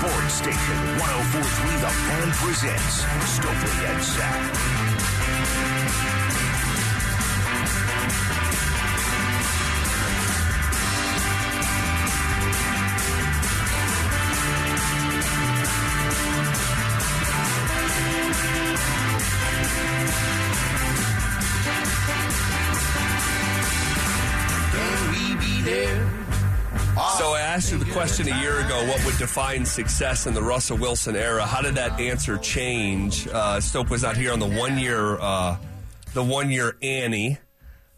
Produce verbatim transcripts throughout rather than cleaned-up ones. Sports Station one oh four point three The Fan presents Stokely and Zach. Can we be there? So I asked you the question a year ago, what would define success in the Russell Wilson era? How did that answer change? Uh, Stope was out here on the one-year uh, the one-year Annie,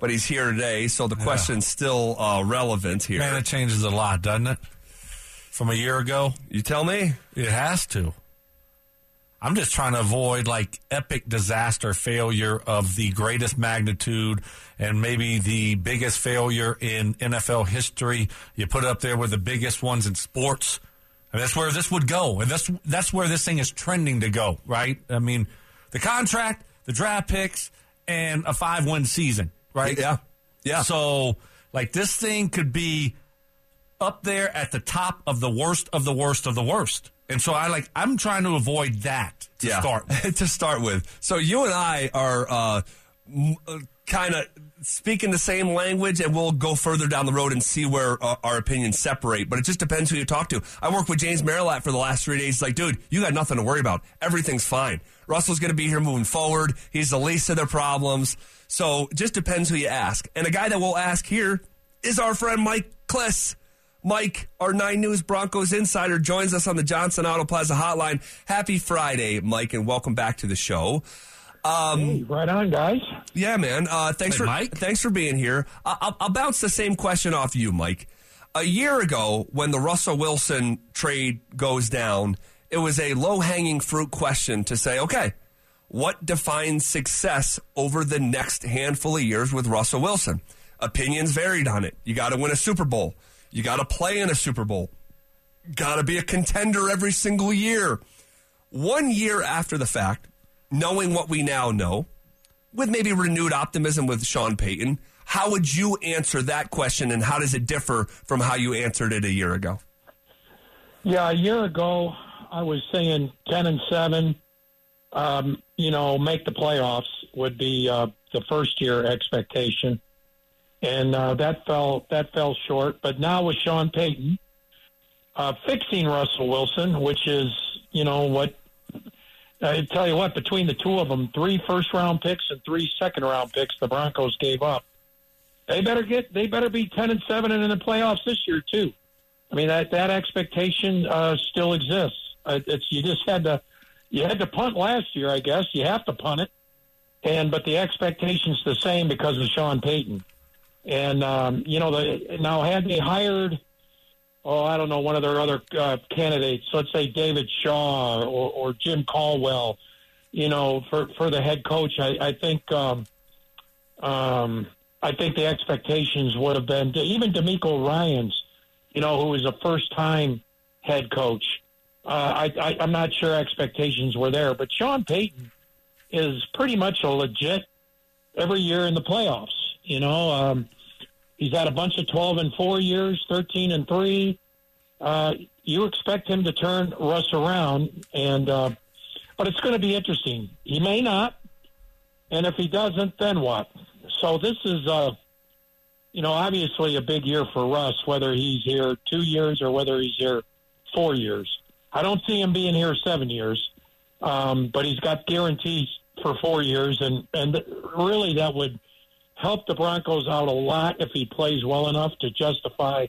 but he's here today, so the question's yeah. still uh, relevant here. Man, it changes a lot, doesn't it? From a year ago? You tell me? It has to. I'm just trying to avoid, like, epic disaster failure of the greatest magnitude and maybe the biggest failure in N F L history. You put it up there with the biggest ones in sports. I mean, that's where this would go. And that's that's where this thing is trending to go, right? I mean, the contract, the draft picks, and a five-win season, right? Yeah. Yeah. So, like, this thing could be up there at the top of the worst of the worst of the worst. And so I like I'm trying to avoid that to yeah. start with. to start with. So you and I are uh, m- kind of speaking the same language, and we'll go further down the road and see where uh, our opinions separate. But it just depends who you talk to. I worked with James Merrillat for the last three days. He's like, dude, you got nothing to worry about. Everything's fine. Russell's going to be here moving forward. He's the least of their problems. So it just depends who you ask. And a guy that we'll ask here is our friend Mike Klis. Mike, our nine News Broncos insider, joins us on the Johnson Auto Plaza hotline. Happy Friday, Mike, and welcome back to the show. Um, hey, right on, guys. Yeah, man. Uh, thanks hey, for Mike. Thanks for being here. I'll, I'll bounce the same question off you, Mike. A year ago, when the Russell Wilson trade goes down, it was a low-hanging fruit question to say, okay, what defines success over the next handful of years with Russell Wilson? Opinions varied on it. You got to win a Super Bowl. You got to play in a Super Bowl. Got to be a contender every single year. One year after the fact, knowing what we now know, with maybe renewed optimism with Sean Payton, how would you answer that question, and how does it differ from how you answered it a year ago? Yeah, a year ago, I was saying ten and seven, um, you know, make the playoffs would be uh, the first-year expectation. And uh, that fell that fell short. But now with Sean Payton uh, fixing Russell Wilson, which is, you know, what I tell you what, between the two of them, three first-round picks and three second-round picks the Broncos gave up. They better get they better be ten and seven and in the playoffs this year too. I mean that that expectation uh, still exists. It's you just had to you had to punt last year, I guess. You have to punt it, and but the expectation's the same because of Sean Payton. And, um, you know, the, now had they hired, oh, I don't know, one of their other uh, candidates, let's say David Shaw or, or Jim Caldwell, you know, for, for the head coach, I, I think um, um, I think the expectations would have been, even D'Amico Ryans, you know, who was a first-time head coach, uh, I, I, I'm not sure expectations were there. But Sean Payton is pretty much a legit every year in the playoffs. You know, um, he's had a bunch of twelve and four years, thirteen and three. Uh, you expect him to turn Russ around, and uh, but it's going to be interesting. He may not, and if he doesn't, then what? So this is, uh, you know, obviously a big year for Russ, whether he's here two years or whether he's here four years. I don't see him being here seven years, um, but he's got guarantees for four years, and, and really that would – help the Broncos out a lot if he plays well enough to justify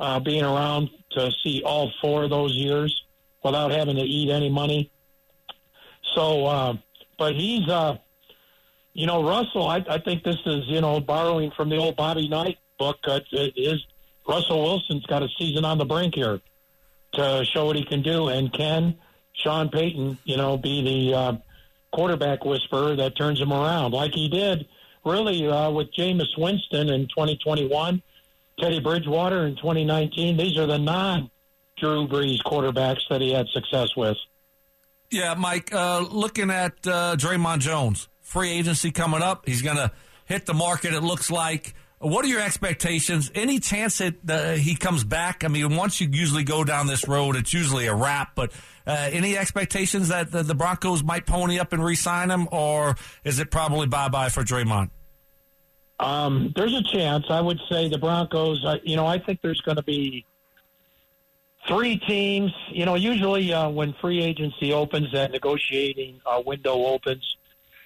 uh, being around to see all four of those years without having to eat any money. So, uh, but he's, uh, you know, Russell, I, I think this is, you know, borrowing from the old Bobby Knight book. Uh, it is Russell Wilson's got a season on the brink here to show what he can do. And can Sean Payton, you know, be the uh, quarterback whisperer that turns him around like he did really uh, with Jameis Winston in twenty twenty-one, Teddy Bridgewater in twenty nineteen. These are the non-Drew Brees quarterbacks that he had success with. Yeah, Mike, uh, looking at uh, Draymond Jones, free agency coming up. He's going to hit the market, it looks like. What are your expectations? Any chance that uh, he comes back? I mean, once you usually go down this road, it's usually a wrap. But uh, any expectations that the, the Broncos might pony up and re-sign him, or is it probably bye-bye for Draymond? Um, there's a chance. I would say the Broncos, uh, you know, I think there's going to be three teams. You know, usually uh, when free agency opens, that negotiating uh, window opens,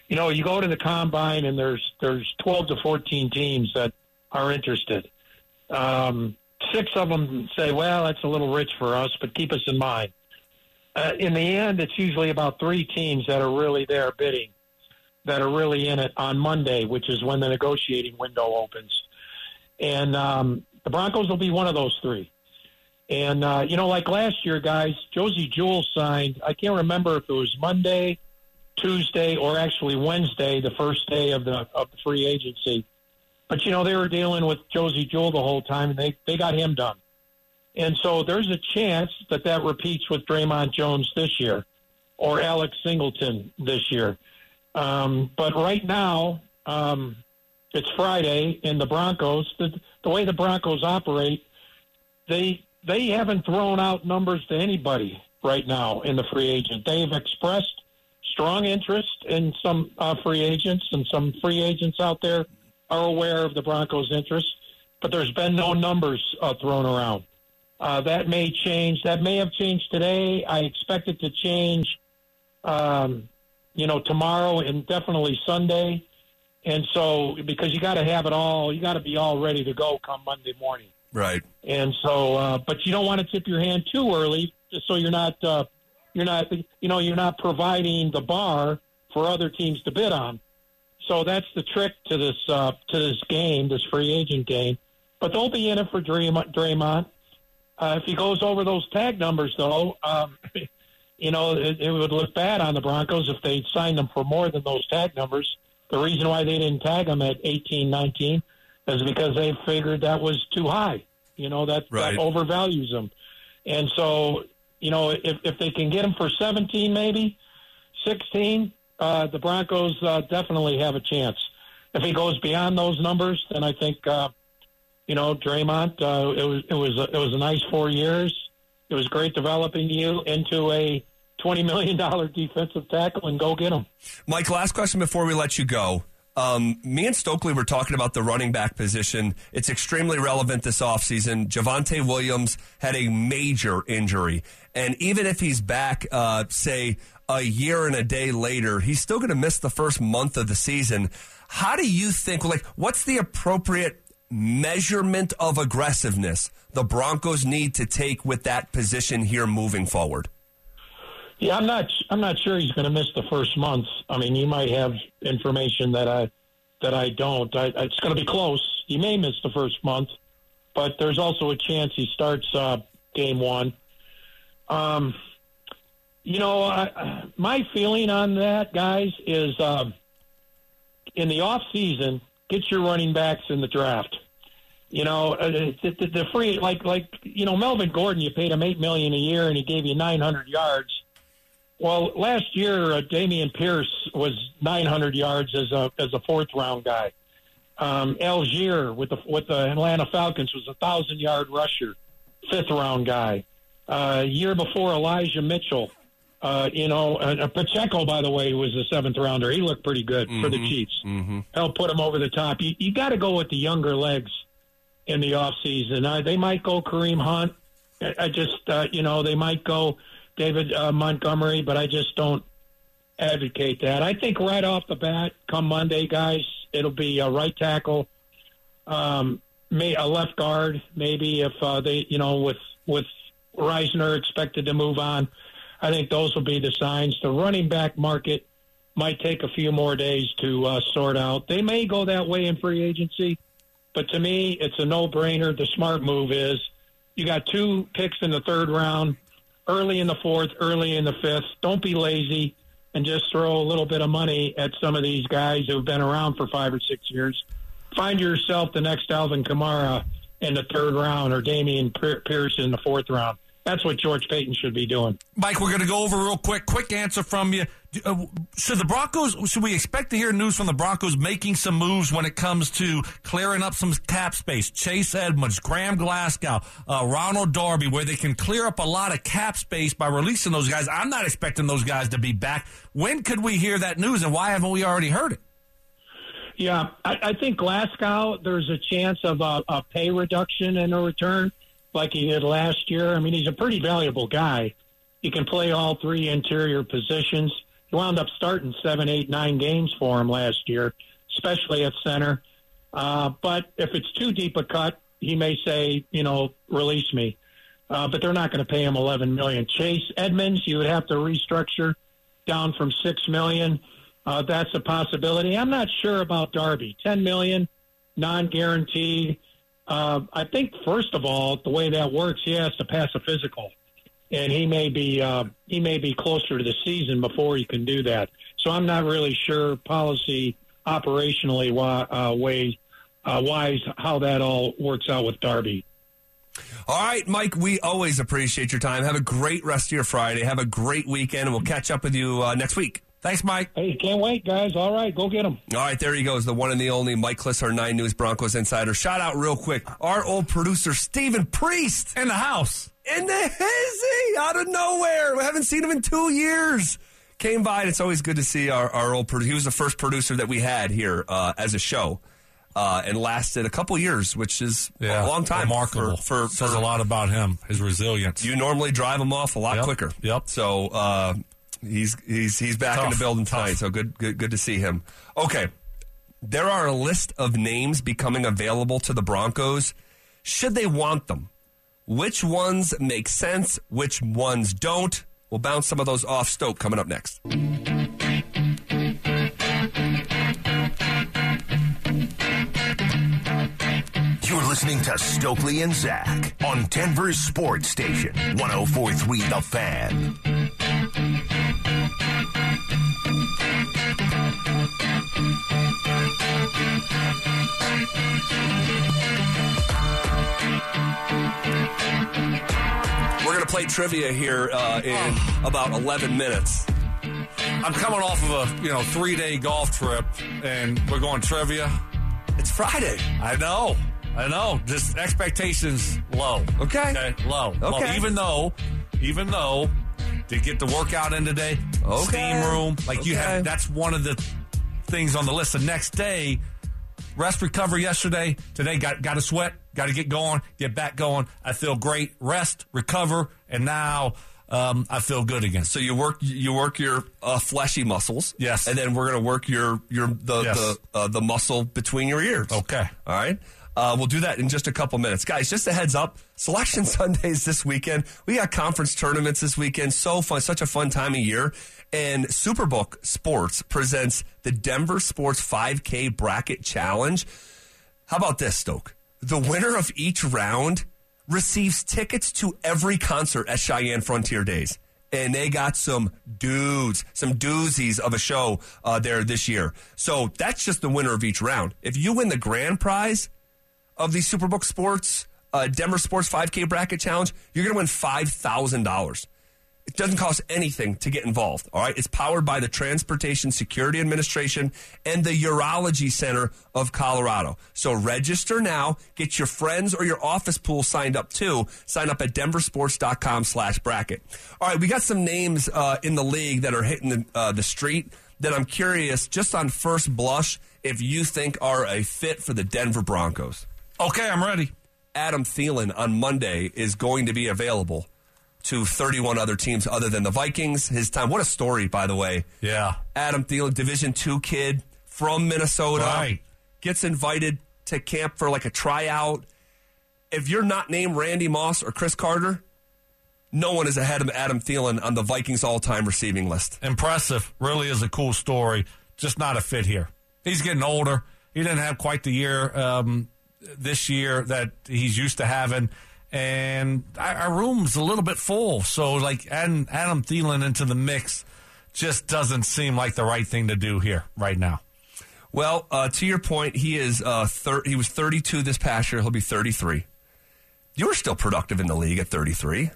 you know, you go to the combine and there's there's twelve to fourteen teams that are interested. Um, six of them say, well, that's a little rich for us, but keep us in mind. Uh, in the end, it's usually about three teams that are really there bidding, that are really in it on Monday, which is when the negotiating window opens. And um, the Broncos will be one of those three. And, uh, you know, like last year, guys, Josie Jewell signed, I can't remember if it was Monday, Tuesday, or actually Wednesday, the first day of the of the free agency. But, you know, they were dealing with Josie Jewell the whole time, and they, they got him done. And so there's a chance that that repeats with Draymond Jones this year or Alex Singleton this year. Um, but right now, um, it's Friday, and the Broncos, the, the way the Broncos operate, they they haven't thrown out numbers to anybody right now in the free agent. They've expressed strong interest in some uh, free agents, and some free agents out there are aware of the Broncos' interest, but there's been no numbers uh, thrown around. Uh, that may change. That may have changed today. I expect it to change um you know, tomorrow and definitely Sunday. And so, because you got to have it all, you got to be all ready to go come Monday morning. Right. And so, uh, but you don't want to tip your hand too early, just so you're not, uh, you're not, you know, you're not providing the bar for other teams to bid on. So that's the trick to this, uh, to this game, this free agent game. But they'll be in it for Draymond. Uh, if he goes over those tag numbers, though, um, you know, it, it would look bad on the Broncos if they'd signed them for more than those tag numbers. The reason why they didn't tag them at eighteen, nineteen is because they figured that was too high. You know, that, right. that overvalues them. And so, you know, if, if they can get them for seventeen maybe, sixteen, uh, the Broncos uh, definitely have a chance. If he goes beyond those numbers, then I think, uh, you know, Draymond, uh, it was it was a, it was a nice four years. It was great developing you into a twenty million dollars defensive tackle, and go get him. Mike, last question before we let you go. Um, me and Stokely were talking about the running back position. It's extremely relevant this offseason. Javonte Williams had a major injury. And even if he's back, uh, say, a year and a day later, he's still going to miss the first month of the season. How do you think, like, what's the appropriate measurement of aggressiveness the Broncos need to take with that position here moving forward? Yeah, I'm not. I'm not sure he's going to miss the first month. I mean, you might have information that I that I don't. I, it's going to be close. He may miss the first month, but there's also a chance he starts uh, game one. Um, you know, I, my feeling on that, guys, is uh, in the off season, get your running backs in the draft. You know, the, the, the free like like you know Melvin Gordon, you paid him eight million a year, and he gave you nine hundred yards. Well, last year, uh, Dameon Pierce was nine hundred yards as a as a fourth round guy. Um, Algier with the with the Atlanta Falcons was a thousand yard rusher, fifth round guy. Uh, year before, Elijah Mitchell, uh, you know, uh, Pacheco, by the way, was a seventh rounder. He looked pretty good mm-hmm. for the Chiefs. Mm-hmm. They'll put him over the top. You, you got to go with the younger legs in the off season. Uh, they might go Kareem Hunt. I, I just uh, you know they might go David uh, Montgomery, but I just don't advocate that. I think right off the bat, come Monday, guys, it'll be a right tackle, um, may a left guard, maybe if uh, they, you know, with with Reisner expected to move on. I think those will be the signs. The running back market might take a few more days to uh, sort out. They may go that way in free agency, but to me, it's a no-brainer. The smart move is you got two picks in the third round, early in the fourth, early in the fifth. Don't be lazy and just throw a little bit of money at some of these guys who have been around for five or six years. Find yourself the next Alvin Kamara in the third round or Dameon Pierce in the fourth round. That's what George Payton should be doing. Mike, we're going to go over real quick. Quick answer from you. Should the Broncos, should we expect to hear news from the Broncos making some moves when it comes to clearing up some cap space? Chase Edmonds, Graham Glasgow, uh, Ronald Darby, where they can clear up a lot of cap space by releasing those guys. I'm not expecting those guys to be back. When could we hear that news, and why haven't we already heard it? Yeah, I, I think Glasgow, there's a chance of a, a pay reduction and a return like he did last year. I mean, he's a pretty valuable guy. He can play all three interior positions. He wound up starting seven, eight, nine games for him last year, especially at center. Uh, but if it's too deep a cut, he may say, you know, release me. Uh, but they're not going to pay him eleven million dollars. Chase Edmonds, you would have to restructure down from six million dollars. Uh, that's a possibility. I'm not sure about Darby. ten million dollars, non-guaranteed. Uh, I think, first of all, the way that works, he has to pass a physical, and he may be uh, he may be closer to the season before he can do that. So I'm not really sure policy operationally why, uh, way, uh, wise how that all works out with Darby. All right, Mike, we always appreciate your time. Have a great rest of your Friday. Have a great weekend, and we'll catch up with you uh, next week. Thanks, Mike. Hey, can't wait, guys. All right, go get him. All right, there he goes, the one and the only Mike Klis, our nine News Broncos insider. Shout out real quick, our old producer, Stephen Priest. In the house. In the hizzy, out of nowhere. We haven't seen him in two years. Came by, and it's always good to see our, our old producer. He was the first producer that we had here uh, as a show. Uh, and lasted a couple years, which is yeah, a long time. Remarkable. For, for, for, Says a lot about him, his resilience. You normally drive him off a lot yep. quicker. Yep. So, uh... He's he's he's back tough, in the building tonight, tough. so good, good good to see him. Okay, there are a list of names becoming available to the Broncos. Should they want them? Which ones make sense? Which ones don't? We'll bounce some of those off Stoke coming up next. You're listening to Stokely and Zach on Denver's Sports Station, one oh four point three The Fan. We're going to play trivia here uh, in oh. about eleven minutes. I'm coming off of a you know three-day golf trip, and we're going trivia. It's Friday. I know. I know. Just expectations low. Okay. okay. Low. Okay. Well, even though, even though... to get the workout in today, okay. steam room. Like okay. you have, that's one of the things on the list. The next day, rest, recover yesterday. Today, got got to sweat, got to get going, get back going. I feel great. Rest, recover, and now um, I feel good again. So you work you work your uh, fleshy muscles. Yes. And then we're going to work your your the yes. the, uh, the muscle between your ears. Okay. All right. Uh, we'll do that in just a couple minutes. Guys, just a heads up, Selection Sundays this weekend. We got conference tournaments this weekend. So fun, such a fun time of year. And Superbook Sports presents the Denver Sports five K Bracket Challenge. How about this, Stoke? The winner of each round receives tickets to every concert at Cheyenne Frontier Days. And they got some dudes, some doozies of a show uh, there this year. So that's just the winner of each round. If you win the grand prize of the Superbook Sports, uh, Denver Sports five K Bracket Challenge, you're going to win five thousand dollars. It doesn't cost anything to get involved, all right? It's powered by the Transportation Security Administration and the Urology Center of Colorado. So register now. Get your friends or your office pool signed up, too. Sign up at denversports.com slash bracket. All right, we got some names uh, in the league that are hitting the, uh, the street that I'm curious, just on first blush, if you think are a fit for the Denver Broncos. Okay, I'm ready. Adam Thielen on Monday is going to be available to thirty-one other teams other than the Vikings. His time. What a story, by the way. Yeah. Adam Thielen, Division two kid from Minnesota. Right. Gets invited to camp for like a tryout. If you're not named Randy Moss or Chris Carter, no one is ahead of Adam Thielen on the Vikings all-time receiving list. Impressive. Really is a cool story. Just not a fit here. He's getting older. He didn't have quite the year um this year that he's used to having, and our room's a little bit full, so like adding Adam Thielen into the mix just doesn't seem like the right thing to do here right now. Well, uh, to your point, he is uh, thir- he was thirty-two this past year. He'll be thirty-three. You were still productive in the league at thirty-three.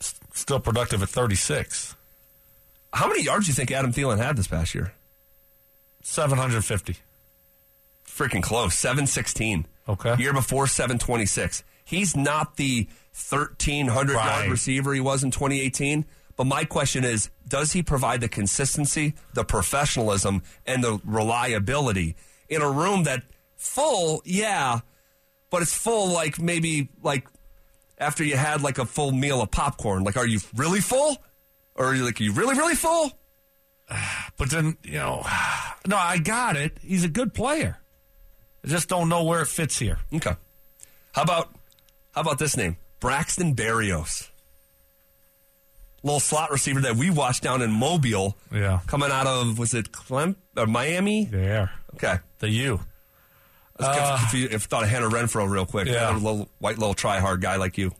s- still productive at thirty-six. How many yards do you think Adam Thielen had this past year? seven hundred fifty. Freaking close. seven sixteen. Okay. Year before, seven twenty-six. He's not the thirteen hundred-yard right. receiver he was in twenty eighteen. But my question is, does he provide the consistency, the professionalism, and the reliability in a room that full, yeah, but it's full like maybe like after you had like a full meal of popcorn. Like, are you really full? Or are you like, are you really, really full? But then, you know, no, I got it. He's a good player. I just don't know where it fits here. Okay. How about how about this name? Braxton Berrios. Little slot receiver that we watched down in Mobile. Yeah. Coming out of, was it Clem or Miami? There. Okay. The U. Uh, if you thought of Hannah Renfrow real quick. Yeah. A little white little try-hard guy like you.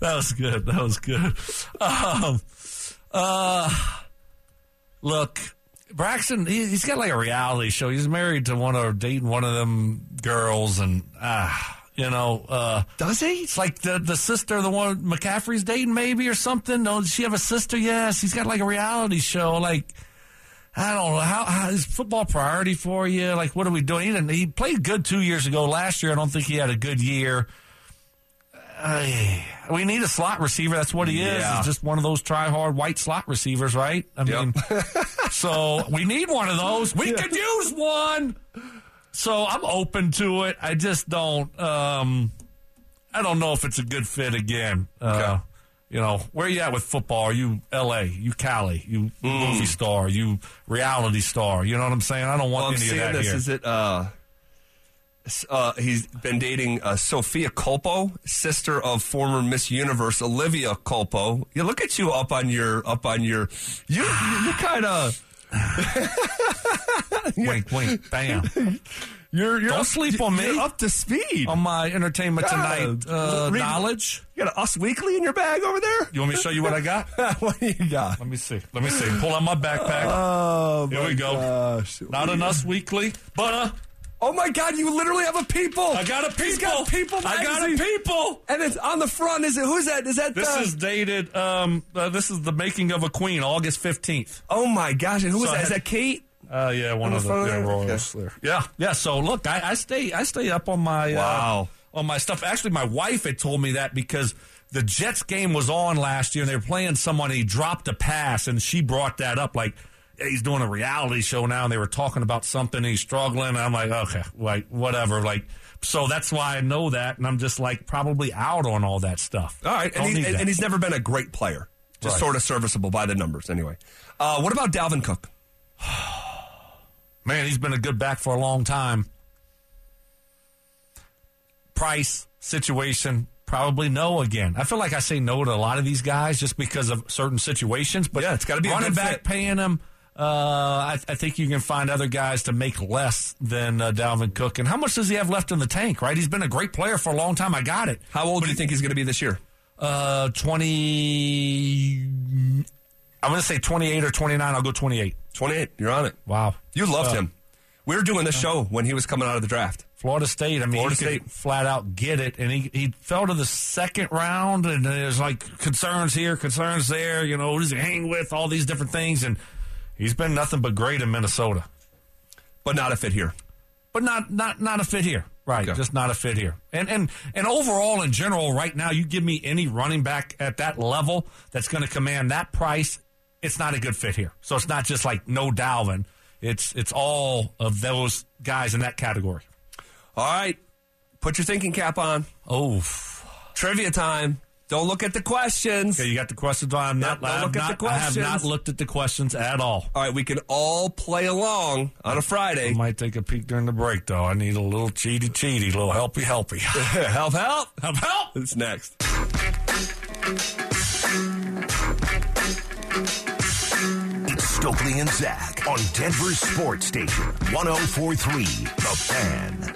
That was good. That was good. Um, uh, look, Braxton, he, he's got like a reality show. He's married to one or dating one of them girls, and ah, you know, uh, does he? It's like the the sister, the one McCaffrey's dating, maybe or something. No, does she have a sister? Yes, he's got like a reality show. Like, I don't know how, how is football priority for you? Like, what are we doing? He didn't, he played good two years ago. Last year, I don't think he had a good year. I, we need a slot receiver. That's what he is. Yeah. He's just one of those try-hard white slot receivers, right? I mean, yep. So we need one of those. We yeah. could use one. So I'm open to it. I just don't um, – I don't know if it's a good fit again. Uh, okay. You know, where are you at with football? Are you L A? You Cali? You mm. movie star? You reality star? You know what I'm saying? I don't want well, any of that this. Here. Is it uh... – Uh, he's been dating uh, Sophia Culpo, sister of former Miss Universe Olivia Culpo. You look at you up on your up on your. You you, you kind of. Wink, wink, bam. You're, you're Don't up, sleep on me. You're up to speed on my Entertainment Tonight uh, uh, knowledge. You got an Us Weekly in your bag over there? You want me to show you what I got? What do you got? Let me see. Let me see. Pull out my backpack. Oh, Here my we go. Gosh. Not an Us Weekly, but a. Oh, my God, you literally have a People. I got a People. He's got a People magazine. I got a People. And it's on the front. Is it? Who's that? Is that? This the... is dated. Um, uh, This is The Making of a Queen, August fifteenth. Oh, my gosh. And who so is that? Had... Is that Kate? Uh, yeah, one of the yeah, royals there. Yeah. Yeah, so, look, I, I stay I stay up on my wow. uh, on my stuff. Actually, my wife had told me that because the Jets game was on last year, and they were playing someone. He dropped a pass, and she brought that up like, he's doing a reality show now, and they were talking about something. He's struggling. And I'm like, okay, like whatever. Like, so that's why I know that, and I'm just like probably out on all that stuff. All right, and, he, and, and he's never been a great player, just right. sort of serviceable by the numbers, anyway. Uh, what about Dalvin Cook? Man, he's been a good back for a long time. Price situation. Probably no again. I feel like I say no to a lot of these guys just because of certain situations. But yeah, it's got to be running back paying them. Uh, I, I think you can find other guys to make less than uh, Dalvin Cook. And how much does he have left in the tank, right? He's been a great player for a long time. I got it. How old but do you think he's going to be this year? Uh, twenty. I'm going to say twenty-eight or twenty-nine. I'll go twenty-eight. twenty-eight. You're on it. Wow. You loved uh, him. We were doing this show when he was coming out of the draft. Florida State. I mean, Florida he State. Could flat out get it. And he, he fell to the second round, and there's, like, concerns here, concerns there. You know, who does he hang with? All these different things. And he's been nothing but great in Minnesota. But not a fit here. But not not, not a fit here. Right, okay. Just not a fit here. And, and and overall, in general, right now, you give me any running back at that level that's going to command that price, it's not a good fit here. So it's not just like no Dalvin. It's it's all of those guys in that category. All right. Put your thinking cap on. Oh. Trivia time. Don't look at the questions. Okay, you got the questions on. I'm not, yep, don't I look at not, the questions. I have not looked at the questions at all. All right, we can all play along on a Friday. I might take a peek during the break, though. I need a little cheaty, cheaty, a little helpy, helpy. help, help. Help, help. It's next. It's Stokely and Zach on Denver Sports Station, one oh four point three The Fan.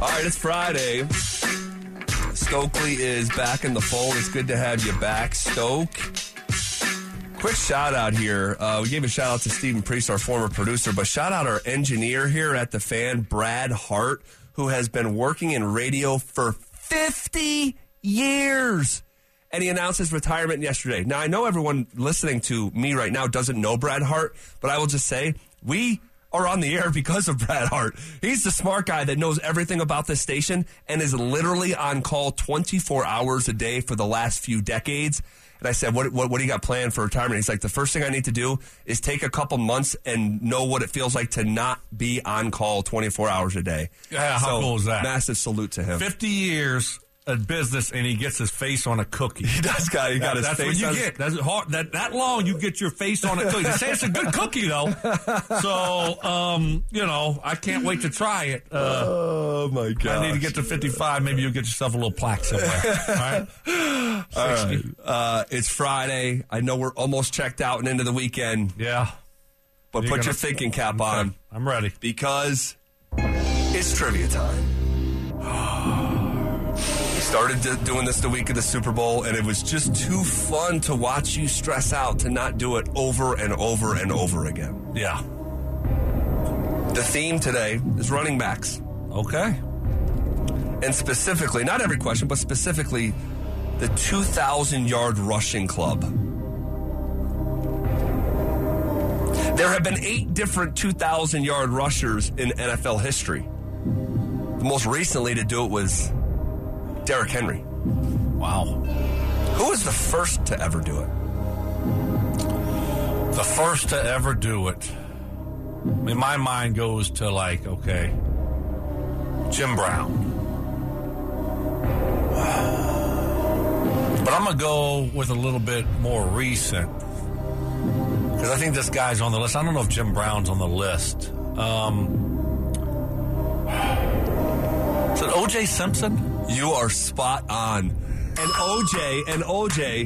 All right, it's Friday. Stokely is back in the fold. It's good to have you back, Stoke. Quick shout out here. Uh, we gave a shout out to Stephen Priest, our former producer, but shout out our engineer here at The Fan, Brad Hart, who has been working in radio for fifty years. And he announced his retirement yesterday. Now, I know everyone listening to me right now doesn't know Brad Hart, but I will just say we are on the air because of Brad Hart. He's the smart guy that knows everything about this station and is literally on call twenty-four hours a day for the last few decades. And I said, what, what, what do you got planned for retirement? He's like, the first thing I need to do is take a couple months and know what it feels like to not be on call twenty-four hours a day. Yeah, how so, cool is that? Massive salute to him. fifty years a business, and he gets his face on a cookie. He does got, he got that, his that's face. That's what you get. That's hard, that that long, you get your face on a cookie. They say it's a good cookie, though. So, um, you know, I can't wait to try it. Uh, oh, my God! I need to get to fifty-five. Maybe you'll get yourself a little plaque somewhere. All right? All right. Uh, it's Friday. I know we're almost checked out and into the weekend. Yeah. But You're put gonna, your thinking cap on. Okay. I'm ready. Because it's trivia time. Started doing this the week of the Super Bowl, and it was just too fun to watch you stress out to not do it over and over and over again. Yeah. The theme today is running backs. Okay. And specifically, not every question, but specifically the two thousand yard rushing club. There have been eight different two thousand yard rushers in N F L history. The most recently to do it was Derrick Henry. Wow. Who was the first to ever do it? The first to ever do it. In my mind goes to, like, okay, Jim Brown. But I'm going to go with a little bit more recent, because I think this guy's on the list. I don't know if Jim Brown's on the list. Um, is it O J. Simpson? You are spot on. And O J, and O J,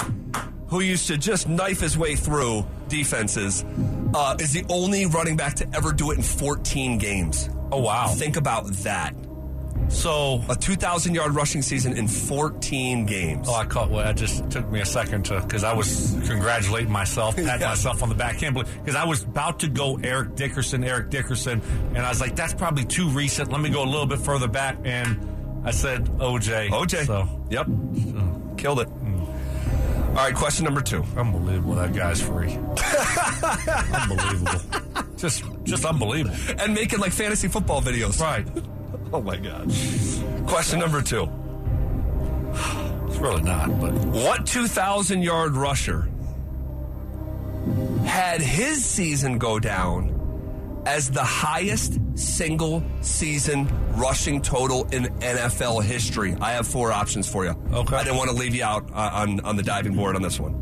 who used to just knife his way through defenses, uh, is the only running back to ever do it in fourteen games. Oh, wow. Think about that. So a two thousand yard rushing season in fourteen games. Oh, I caught. Well, it just took me a second to, because I was congratulating myself, pat yeah. myself on the back end, because I was about to go Eric Dickerson, Eric Dickerson, and I was like, that's probably too recent. Let me go a little bit further back, and I said O J. O J. So. Yep. So. Killed it. Mm. All right, question number two. Unbelievable. That guy's free. Unbelievable. Just just unbelievable. And making, like, fantasy football videos. Right. Oh, my God. Question number two. It's really not, but. What two thousand yard rusher had his season go down as the highest single season rushing total in N F L history? I have four options for you. Okay. I didn't want to leave you out on, on the diving board on this one.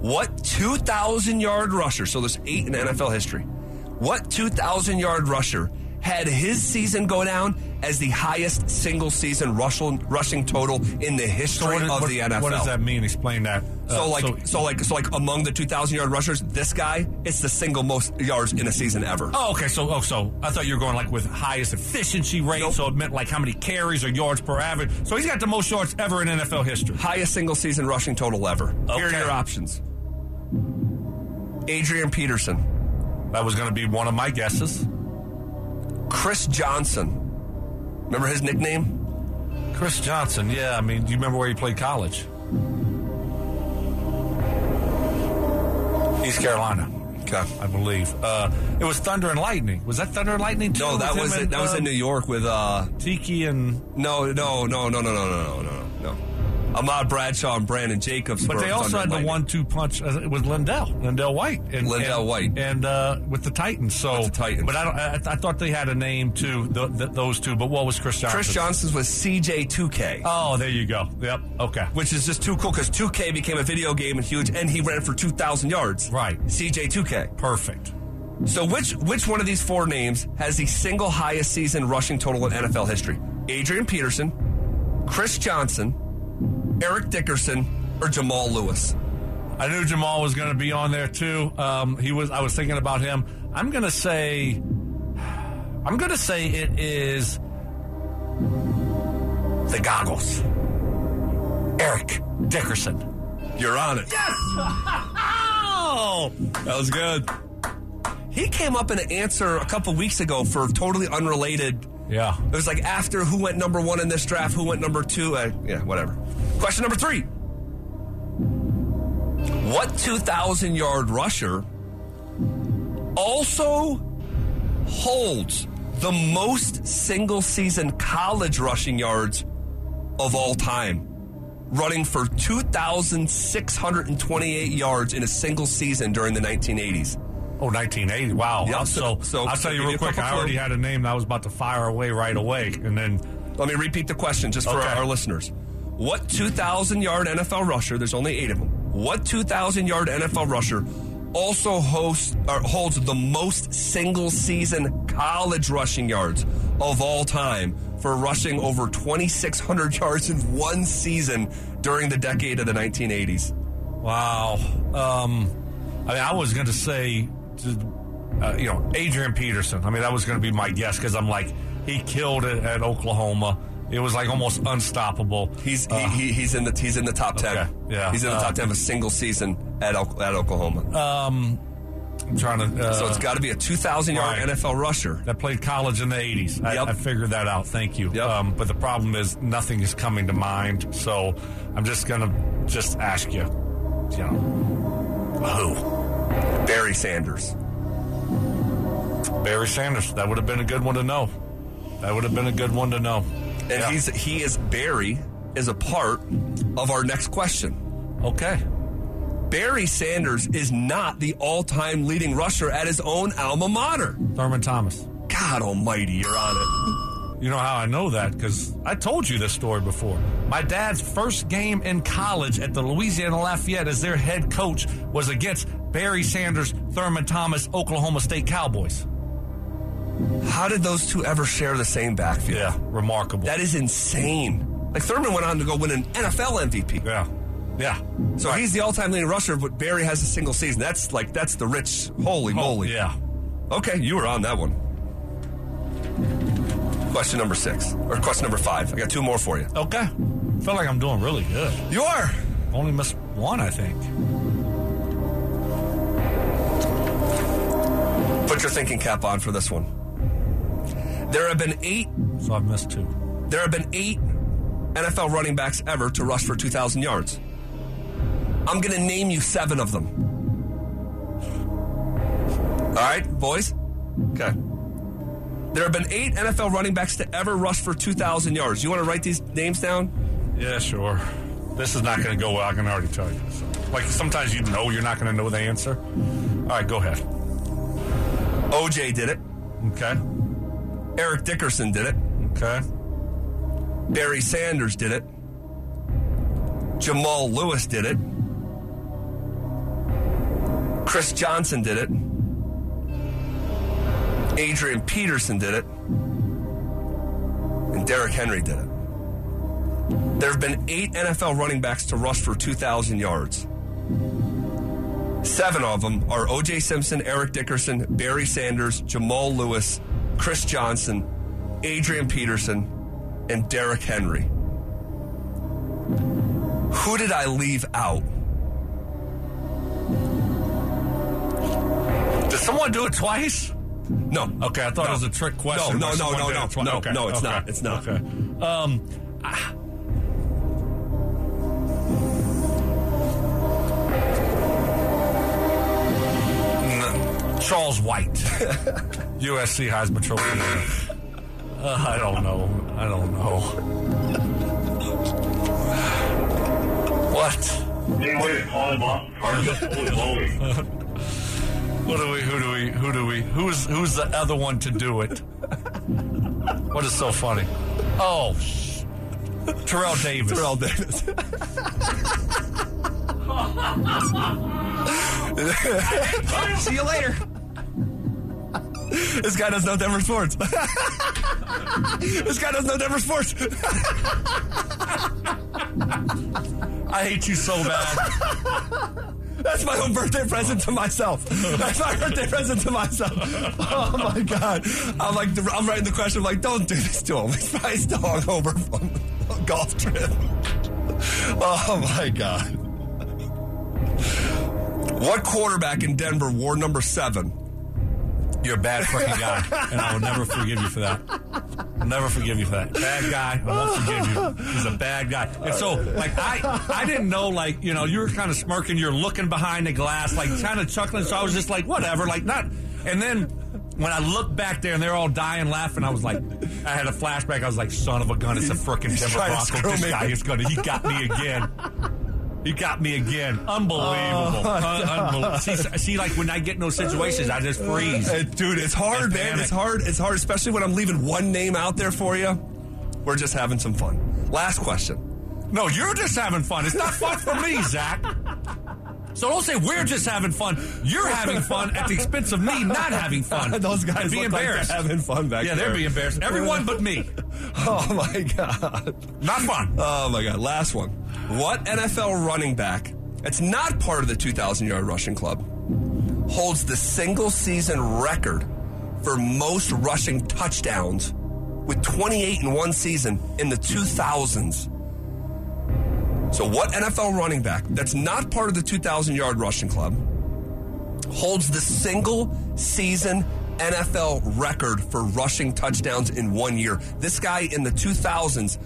What two thousand yard rusher, so there's eight in N F L history, what two thousand yard rusher had his season go down as the highest single season rushing, rushing total in the history so what, of the N F L? What does that mean? Explain that. Uh, so like so, so like so like among the two thousand yard rushers, this guy, it's the single most yards in a season ever. Oh, okay. So oh, so I thought you were going like with highest efficiency rate. Nope. So it meant like how many carries or yards per average. So he's got the most yards ever in N F L history. Highest single season rushing total ever. Okay. Here are your options. Adrian Peterson. That was going to be one of my guesses. Chris Johnson. Remember his nickname? Chris Johnson, yeah. I mean, do you remember where he played college? East Carolina. Okay. I believe. Uh, it was Thunder and Lightning. Was that Thunder and Lightning, too? No, that was in, that uh, was in New York with... Uh, Tiki and... No, no, no, no, no, no, no, no, no. Ahmad Bradshaw and Brandon Jacobs. But they also had the one two punch with Lindell, Lindell White, and, Lindell and, White, and uh, with the Titans. So, with the Titans. But I, don't, I, I thought they had a name too. The, the, those two. But what was Chris Johnson? Chris Johnson's was C J two K. Oh, there you go. Yep. Okay. Which is just too cool because two K became a video game and huge, and he ran for two thousand yards. Right. C J two K. Perfect. So which which one of these four names has the single highest season rushing total in N F L history? Adrian Peterson, Chris Johnson, Eric Dickerson, or Jamal Lewis? I knew Jamal was going to be on there too. Um, he was. I was thinking about him. I'm going to say. I'm going to say it is the goggles. Eric Dickerson. You're on it. Yes. Oh, That was good. He came up in an answer a couple weeks ago for totally unrelated. Yeah. It was like after who went number one in this draft, who went number two. Uh, yeah, whatever. Question number three. What two thousand yard rusher also holds the most single-season college rushing yards of all time, running for two thousand six hundred twenty-eight yards in a single season during the nineteen eighties? Oh, nineteen eighty. Wow. Yep. So, so, so I'll so tell you real quick, I already had a name that I was about to fire away right away. And then let me repeat the question just for okay. our, our listeners. What two thousand yard N F L rusher, there's only eight of them, what two thousand yard N F L rusher also hosts, or holds the most single-season college rushing yards of all time for rushing over twenty-six hundred yards in one season during the decade of the nineteen eighties? Wow. Um, I mean, I was going to say, uh, you know, Adrian Peterson. I mean, that was going to be my guess because I'm like, he killed it at Oklahoma. It was like almost unstoppable. He's he, uh, he, he's in the he's in the top ten. Okay, yeah, he's in the uh, top ten of a single season at at Oklahoma. Um, I'm trying to. Uh, so it's got to be a two thousand yard right. N F L rusher that played college in the eighties. I, yep. I figured that out. Thank you. Yep. Um, but the problem is nothing is coming to mind. So I'm just gonna just ask you, you know, who? Barry Sanders. Barry Sanders. That would have been a good one to know. That would have been a good one to know. And yeah. he's he is Barry is a part of our next question. Okay. Barry Sanders is not the all-time leading rusher at his own alma mater. Thurman Thomas. God almighty, you're on it. You know how I know that? Because I told you this story before. My dad's first game in college at the Louisiana Lafayette as their head coach was against Barry Sanders, Thurman Thomas, Oklahoma State Cowboys. How did those two ever share the same backfield? Yeah, remarkable. That is insane. Like, Thurman went on to go win an N F L M V P. Yeah, yeah. So right. he's the all-time leading rusher, but Barry has a single season. That's like, that's the rich, holy moly. Oh, yeah. Okay, you were on that one. Question number six, or question number five. I got two more for you. Okay. I feel like I'm doing really good. You are. Only missed one, I think. Put your thinking cap on for this one. There have been eight. So I've missed two. There have been eight N F L running backs ever to rush for two thousand yards. I'm going to name you seven of them. All right, boys? Okay. There have been eight N F L running backs to ever rush for two thousand yards. You want to write these names down? Yeah, sure. This is not going to go well. I can already tell you. So, like, sometimes you know you're not going to know the answer. All right, go ahead. O J did it. Okay. Eric Dickerson did it. Okay. Barry Sanders did it. Jamal Lewis did it. Chris Johnson did it. Adrian Peterson did it. And Derrick Henry did it. There have been eight N F L running backs to rush for two thousand yards. Seven of them are O J. Simpson, Eric Dickerson, Barry Sanders, Jamal Lewis, Chris Johnson, Adrian Peterson, and Derrick Henry. Who did I leave out? Did someone do it twice? No. Okay, I thought no. it was a trick question. No, no, no, no, no, no, okay. no, it's okay. not. It's not. Okay. Um, ah. Charles White, U S C Heisman Trophy. Uh, I don't know. I don't know. What? What do we? Who do we? Who do we? Who's Who's the other one to do it? What is so funny? Oh, sh- Terrell Davis. Terrell Davis. See you later. This guy doesn't know Denver sports. This guy doesn't know Denver sports. I hate you so bad. That's my own birthday present to myself. That's my birthday present to myself. Oh, my God. I'm like, I'm writing the question. I'm like, don't do this to him. He's probably still hungover from a golf trip. Oh, my God. What quarterback in Denver wore number seven? You're a bad freaking guy, and I will never forgive you for that. I'll never forgive you for that. Bad guy. I won't forgive you. He's a bad guy. And so, like, I I didn't know, like, you know, you were kind of smirking. You're looking behind the glass, like, kind of chuckling. So I was just like, whatever. Like, not. And then when I looked back there and they're all dying laughing, I was like, I had a flashback. I was like, son of a gun, it's a freaking Denver Broncos. This me. guy is going to, he got me again. You got me again. Unbelievable. Uh, Unbelievable. See, see, like, when I get in those situations, I just freeze. Dude, it's hard, man. Panic. It's hard. It's hard, especially when I'm leaving one name out there for you. We're just having some fun. Last question. No, you're just having fun. It's not fun for me, Zach. So don't say we're just having fun. You're having fun at the expense of me not having fun. Those guys be look embarrassed. Like they're having fun back yeah, there. Yeah, they're being embarrassed. Everyone but me. Oh, my God. Not fun. Oh, my God. Last one. What N F L running back that's not part of the two thousand yard rushing club holds the single-season record for most rushing touchdowns with twenty-eight in one season in the two thousands? So what N F L running back that's not part of the two thousand yard rushing club holds the single-season N F L record for rushing touchdowns in one year? This guy in the two thousands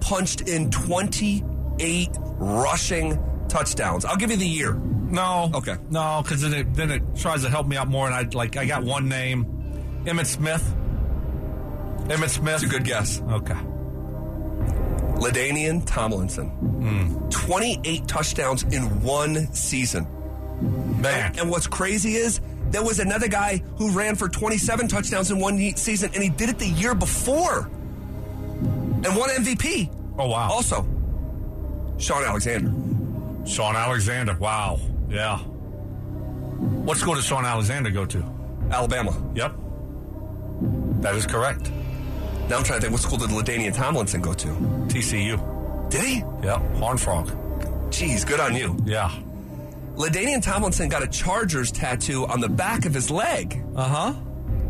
punched in twenty-eight rushing touchdowns. I'll give you the year. No. Okay. No, because then it, then it tries to help me out more, and I like I got one name. Emmitt Smith. Emmitt Smith. That's a good guess. Okay. LaDainian Tomlinson. Mm. twenty-eight touchdowns in one season. Man. And, and what's crazy is there was another guy who ran for twenty-seven touchdowns in one season, and he did it the year before. And won M V P. Oh, wow. Also, Shaun Alexander. Shaun Alexander. Wow. Yeah. What school does Shaun Alexander go to? Alabama. Yep. That is correct. Now I'm trying to think, what school did LaDainian Tomlinson go to? T C U. Did he? Yeah, Horned Frog. Jeez, good on you. Yeah. LaDainian Tomlinson got a Chargers tattoo on the back of his leg. Uh-huh.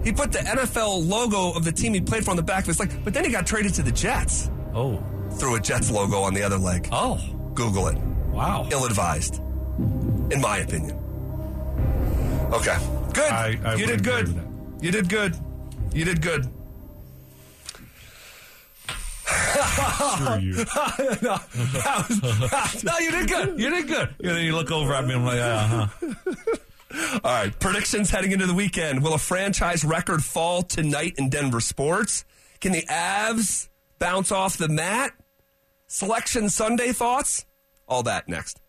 He put the N F L logo of the team he played for on the back of his leg, but then he got traded to the Jets. Oh. Threw a Jets logo on the other leg. Oh. Google it. Wow. Ill-advised, in my opinion. Okay. Good. I, I you did good. You did good. You did good. Sure you. no, was, that, no, you did good. You did good. And then you look over at me, I'm like, uh huh. All right. Predictions heading into the weekend. Will a franchise record fall tonight in Denver sports? Can the Avs bounce off the mat? Selection Sunday thoughts? All that next.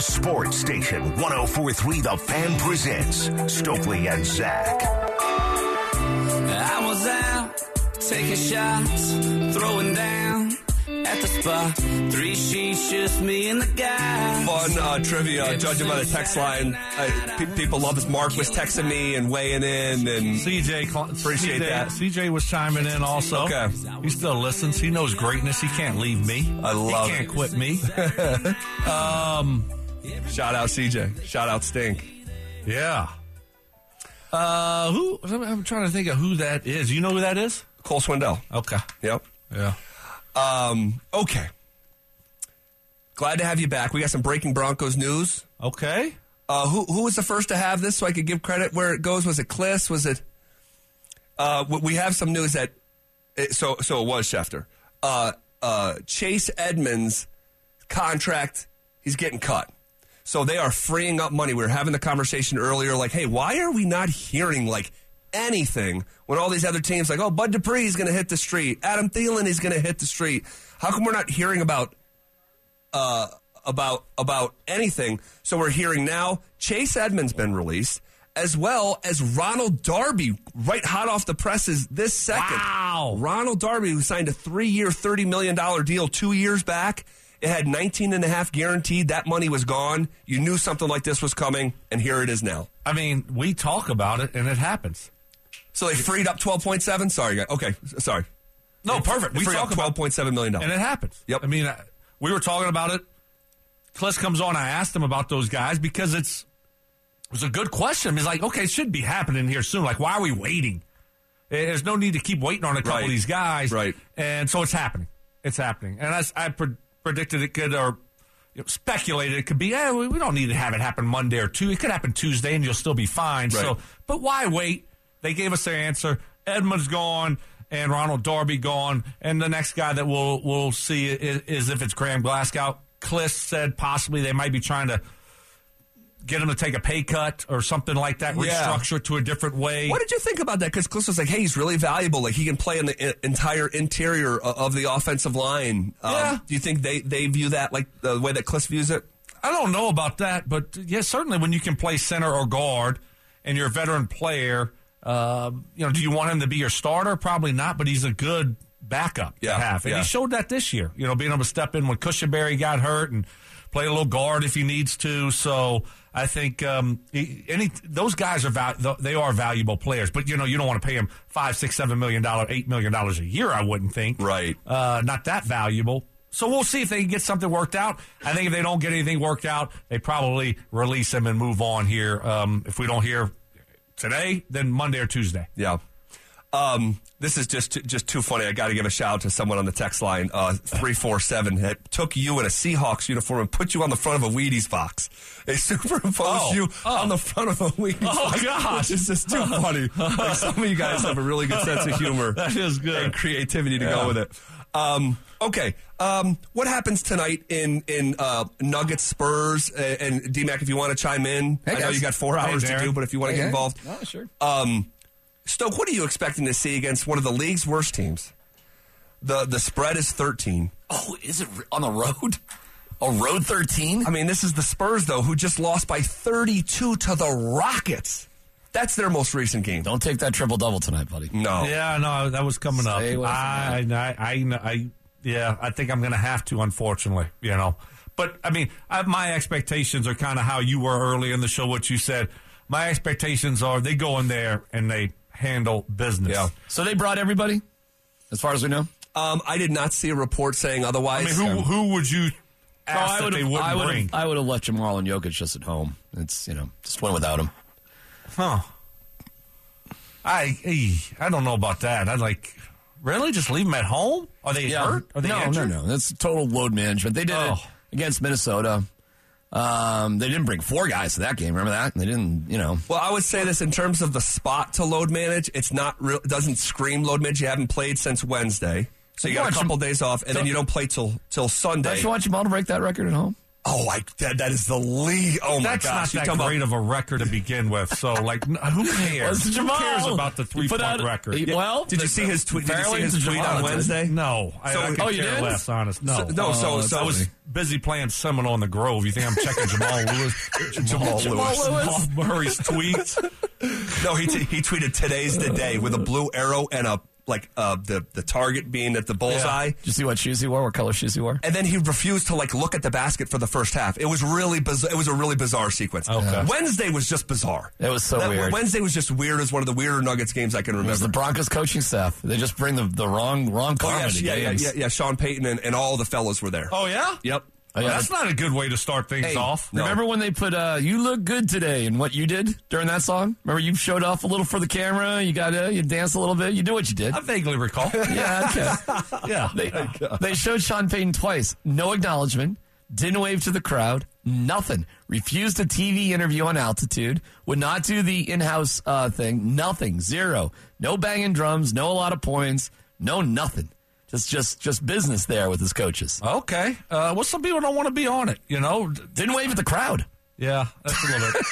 Sports Station one oh four point three The Fan presents Stokely and Zach. I was out taking shots, throwing down at the spot. Three sheets, just me and the guy. Fun uh, trivia, judging by the text line. I, pe- people love this. Mark was texting me and weighing in, and C J appreciate C J, that. C J was chiming in also. Okay, he still listens. He knows greatness. He can't leave me. I love. He can't it. quit me. um. Shout out C J. Shout out Stink. Yeah. Uh, who? I'm trying to think of who that is. You know who that is? Cole Swindell. Okay. Yep. Yeah. Um. Okay. Glad to have you back. We got some breaking Broncos news. Okay. Uh, who who was the first to have this so I could give credit where it goes? Was it Klis? Was it? Uh, we have some news that. It, so so it was Schefter. Uh, uh, Chase Edmonds' contract. He's getting cut. So they are freeing up money. We were having the conversation earlier, like, hey, why are we not hearing, like, anything when all these other teams, like, oh, Bud Dupree is going to hit the street. Adam Thielen is going to hit the street. How come we're not hearing about uh, about about anything? So we're hearing now Chase Edmonds been released, as well as Ronald Darby, right hot off the presses this second. Wow. Ronald Darby, who signed a three-year, thirty million dollars deal two years back. It had nineteen and a half guaranteed. That money was gone. You knew something like this was coming, and here it is now. I mean, we talk about it, and it happens. So they freed up twelve point seven? Sorry, guys. Okay, sorry. No, they, perfect. We freed talk up twelve point seven million dollars. And it happens. Yep. I mean, I, we were talking about it. Klis comes on. I asked him about those guys because it's it was a good question. He's like, okay, it should be happening here soon. Like, why are we waiting? There's no need to keep waiting on a couple right. of these guys. Right. And so it's happening. It's happening. And I, I pre- predicted it could, or you know, speculated it could be, eh, we, we don't need to have it happen Monday or Tuesday. It could happen Tuesday and you'll still be fine. Right. So, but why wait? They gave us their answer. Edmonds gone and Ronald Darby gone. And the next guy that we'll, we'll see is, is if it's Graham Glasgow. Klis said possibly they might be trying to get him to take a pay cut or something like that, yeah. restructure it to a different way. What did you think about that? Because Klis was like, hey, he's really valuable. Like, he can play in the entire interior of the offensive line. Um, yeah. Do you think they, they view that like the way that Klis views it? I don't know about that, but, yeah, certainly when you can play center or guard and you're a veteran player, uh, you know, do you want him to be your starter? Probably not, but he's a good backup yeah. to have. And yeah. he showed that this year, you know, being able to step in when Cushenberry got hurt and play a little guard if he needs to. So I think um, any those guys are val- they are valuable players, but you know you don't want to pay them five, six, seven million dollars, eight million dollars a year. I wouldn't think, right? Uh, not that valuable. So we'll see if they can get something worked out. I think if they don't get anything worked out, they probably release him and move on here. Um, if we don't hear today, then Monday or Tuesday. Yeah. Um, this is just too, just too funny. I got to give a shout out to someone on the text line, uh, three four seven, that took you in a Seahawks uniform and put you on the front of a Wheaties box. They superimposed oh, you oh. on the front of a Wheaties oh, box. Oh, gosh. This is too funny. Like, some of you guys have a really good sense of humor. That is good. And creativity to yeah. go with it. Um, okay. Um, what happens tonight in, in uh, Nuggets, Spurs, and, and D-Mac, if you want to chime in. Hey, I know you got four hours hey, to do, but if you want to hey, get involved. Hey. Oh, sure. Um, Stoke, what are you expecting to see against one of the league's worst teams? The the spread is thirteen. Oh, is it on the road? A road thirteen? I mean, this is the Spurs, though, who just lost by thirty-two to the Rockets. That's their most recent game. Don't take that triple-double tonight, buddy. No. Yeah, no, that was coming Stay up. I, I, I, I, yeah, I think I'm going to have to, unfortunately, you know. But, I mean, I, my expectations are kind of how you were early in the show, what you said. My expectations are they go in there and they handle business. Yeah. So they brought everybody, as far as we know? Um, I did not see a report saying otherwise. I mean, who, who would you ask no, that they wouldn't I bring? I would have left Jamal and Jokic just at home. It's, you know, just went without him. Huh. I I don't know about that. I'd like, really? Just leave them at home? Are they yeah. hurt? Are they no, injured? No, no, no. That's total load management. They did oh. it against Minnesota. Um, they didn't bring four guys to that game. Remember that? They didn't, you know. Well, I would say this in terms of the spot to load manage. It's not real. Doesn't scream load manage. You haven't played since Wednesday, so you, you got a couple him. days off, and so, then you don't play till till Sunday. Don't you want Jamal to break that record at home? Oh, I that, that is the lead. Oh my That's gosh, not that great about- of a record to begin with. So, like, who cares? Who cares about the three point out, record? He, well, did the, you see his tweet? Did you see his tweet on Wednesday? No, I, so, I could oh, care less. Honest, no, so, no. So, uh, so I was busy playing Seminole in the Grove. You think I'm checking Jamal Lewis? Jamal, Jamal Lewis, Lewis. Jamal Murray's tweets. No, he t- he tweeted today's the day with a blue arrow and a. Like uh, the the target being at the bullseye. Yeah. Did you see what shoes he wore? What color shoes he wore? And then he refused to like look at the basket for the first half. It was really bizarre. It was a really bizarre sequence. Okay. Yeah. Wednesday was just bizarre. It was so that, weird. Wednesday was just weird. As one of the weirder Nuggets games I can remember. It was the Broncos coaching staff. They just bring the, the wrong wrong comedy. Oh, yeah, yeah, games. yeah, yeah, yeah. Sean Payton and, and all the fellas were there. Oh yeah. Yep. Oh, yeah. Well, that's not a good way to start things hey, off. No. Remember when they put uh, "You Look Good Today" and what you did during that song? Remember you showed off a little for the camera. You got uh, you danced a little bit. You do what you did. I vaguely recall. yeah, okay. yeah. They, oh, they showed Sean Payton twice. No acknowledgement. Didn't wave to the crowd. Nothing. Refused a T V interview on Altitude. Would not do the in-house uh, thing. Nothing. Zero. No banging drums. No a lot of points. No nothing. It's just just business there with his coaches. Okay. Uh, well, some people don't want to be on it, you know. Didn't wave at the crowd. Yeah, that's a little bit.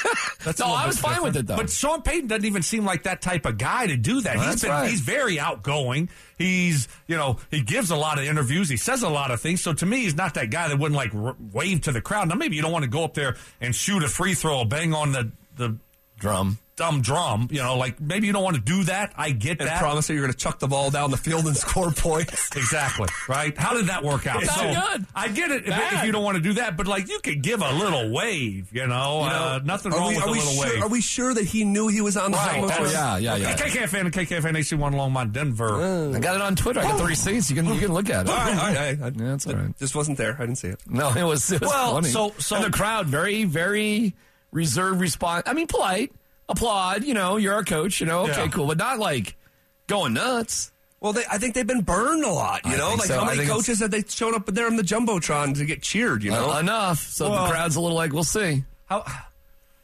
That's no, little I was fine different. with it, though. But Sean Payton doesn't even seem like that type of guy to do that. No, he's been, right. He's very outgoing. He's, you know, he gives a lot of interviews. He says a lot of things. So, to me, he's not that guy that wouldn't, like, r- wave to the crowd. Now, maybe you don't want to go up there and shoot a free throw, bang on the, the drum. Dumb drum, you know, like maybe you don't want to do that. I get and that. Promise that you're going to chuck the ball down the field and score points. Exactly, right? How did that work out? It's so not good. I get it if, if you don't want to do that, but like you could give a little wave, you know. You know uh, nothing wrong we, with a little sure, wave. Are we sure that he knew he was on the right? Oh, yeah, yeah, yeah. K K F N, K K F N A C one Longmont, Denver. Oh. I got it on Twitter. I got the receipts. You can you can look at it. all right, all right. I, I, yeah, that's all right. Just wasn't there. I didn't see it. No, it was. It was well, funny. so so and the crowd very very reserved response. I mean, polite. Applaud, you know, you're our coach, you know, okay, yeah. cool, but not like going nuts. Well, they, I think they've been burned a lot, you I know? Like, so. how many coaches have they shown up there on the Jumbotron to get cheered, you know? Uh, enough. So well, the crowd's a little like, we'll see. How?